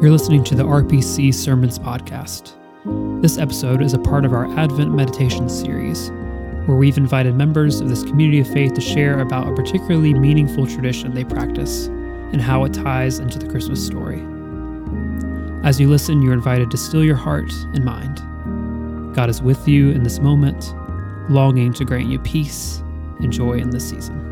You're listening to the RPC Sermons Podcast. This episode is a part of our Advent Meditation Series, where we've invited members of this community of faith to share about a particularly meaningful tradition they practice and how it ties into the Christmas story. As you listen, you're invited to still your heart and mind. God is with you in this moment, longing to grant you peace and joy in this season.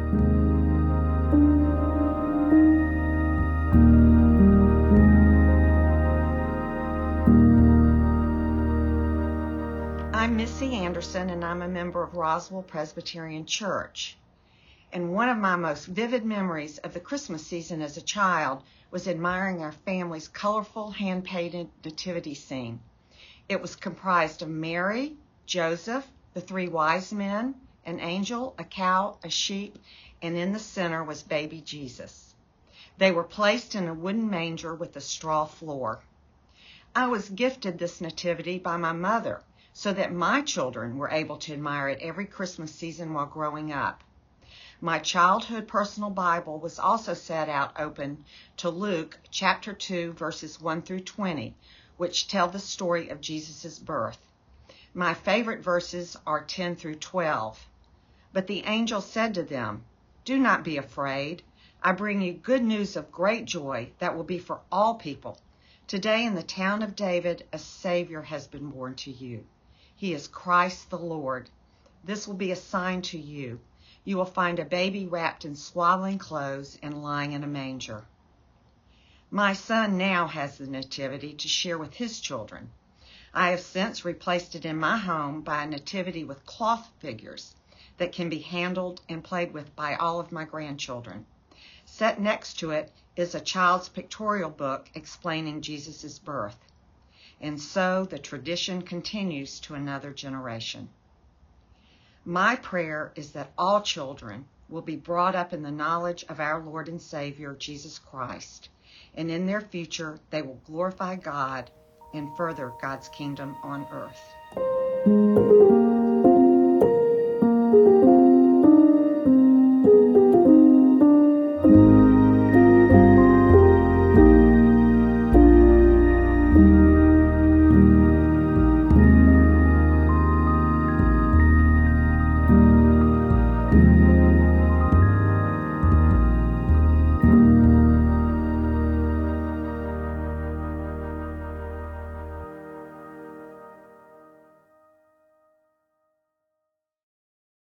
I'm Missy Anderson, and I'm a member of Roswell Presbyterian Church. And one of my most vivid memories of the Christmas season as a child was admiring our family's colorful hand-painted nativity scene. It was comprised of Mary, Joseph, the three wise men, an angel, a cow, a sheep, and in the center was baby Jesus. They were placed in a wooden manger with a straw floor. I was gifted this nativity by my mother, so that my children were able to admire it every Christmas season while growing up. My childhood personal Bible was also set out open to Luke chapter 2, verses 1 through 20, which tell the story of Jesus' birth. My favorite verses are 10 through 12. But the angel said to them, "Do not be afraid. I bring you good news of great joy that will be for all people. Today in the town of David, a Savior has been born to you. He is Christ the Lord. This will be a sign to you. You will find a baby wrapped in swaddling clothes and lying in a manger." My son now has the nativity to share with his children. I have since replaced it in my home by a nativity with cloth figures that can be handled and played with by all of my grandchildren. Set next to it is a child's pictorial book explaining Jesus' birth. And so the tradition continues to another generation. My prayer is that all children will be brought up in the knowledge of our Lord and Savior, Jesus Christ, and in their future they will glorify God and further God's kingdom on earth.